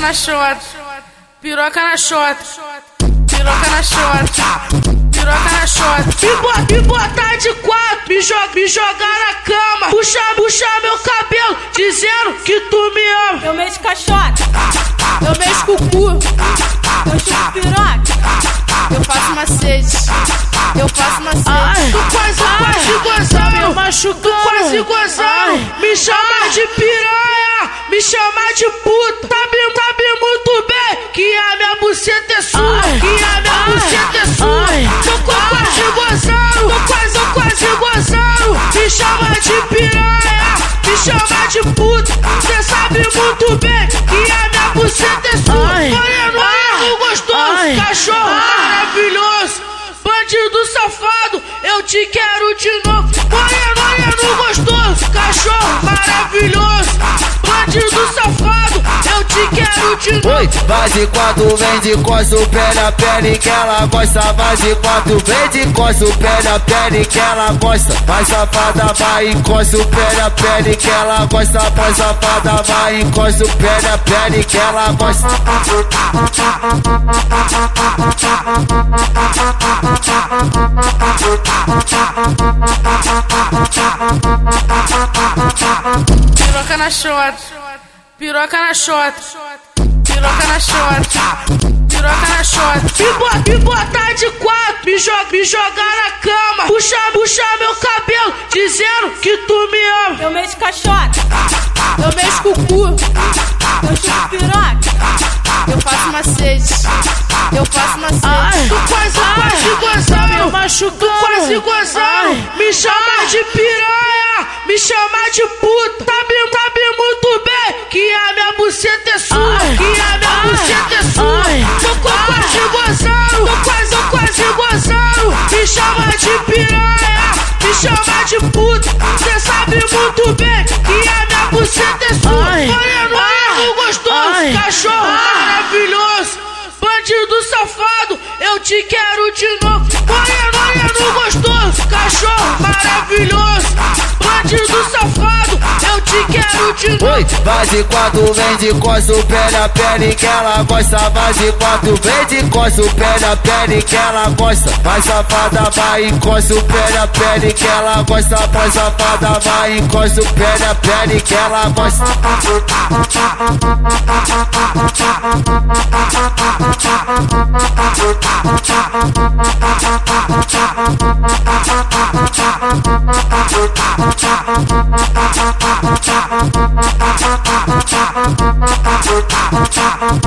piroca na xota, piroca na xota, piroca na xota, piroca na xota. Me botar de quatro, me jogar na cama, puxar meu cabelo, dizendo que tu me ama. Eu mexo com a xota, eu mexo com o cu, eu chupo piroca, eu faço macete, eu faço macete. Ai, tu quase gozou, meu machucando, tu quase gozou, me chama de piranha, me chama de puta. Sabe muito bem que a minha buceta é sua, que a minha buceta é sua. Tô quase gozando, me chama de piranha, me chama de puta. Cê sabe muito bem que a minha buceta é sua. Moreno gostoso, cachorro maravilhoso, bandido safado, eu te quero de novo. Moreno gostoso, cachorro maravilhoso, bandido safado, eu te quero de novo. Oi, vai de quatro, vem de costa, o pé na pele que ela gosta. Vai de quatro, vem de costa, o pé na pele que ela gosta. Vai safada, vai encosta, o pé na pele que ela gosta. Vai safada, vai encosta, o pé na pele que ela gosta. Piroca na xota, piroca na xota, piroca na xota, piroca na xota. Me botar de quatro, me jogar na cama, puxar meu cabelo, dizendo que tu me ama. Eu mexo com a xota, eu mexo com o cu, eu chupo piroca, eu faço macete, eu faço macete. Ai, tu quase gozou, meu machucando, tu quase gozou, me chama de piranha, me chama de puta. Sabe muito bem que a minha buceta é sua, que a minha buceta é sua. Tô quase gozando, me chama de piranha, me chama de puta. Cê sabe muito bem que a minha buceta é sua. Moreno gostoso, cachorro maravilhoso, bandido safado, eu te quero de novo. Moreno gostoso, cachorro maravilhoso, bandido safado, eu te quero de novo. Oi, vai de quatro, vem de costa, o pé na pele que ela gosta. Vai de quatro, vem de costa, o pé na pele que ela gosta. Vai safada, vai encosta, o pé na pele que ela gosta. Vai safada, vai encosta, o pé na pele que ela gosta.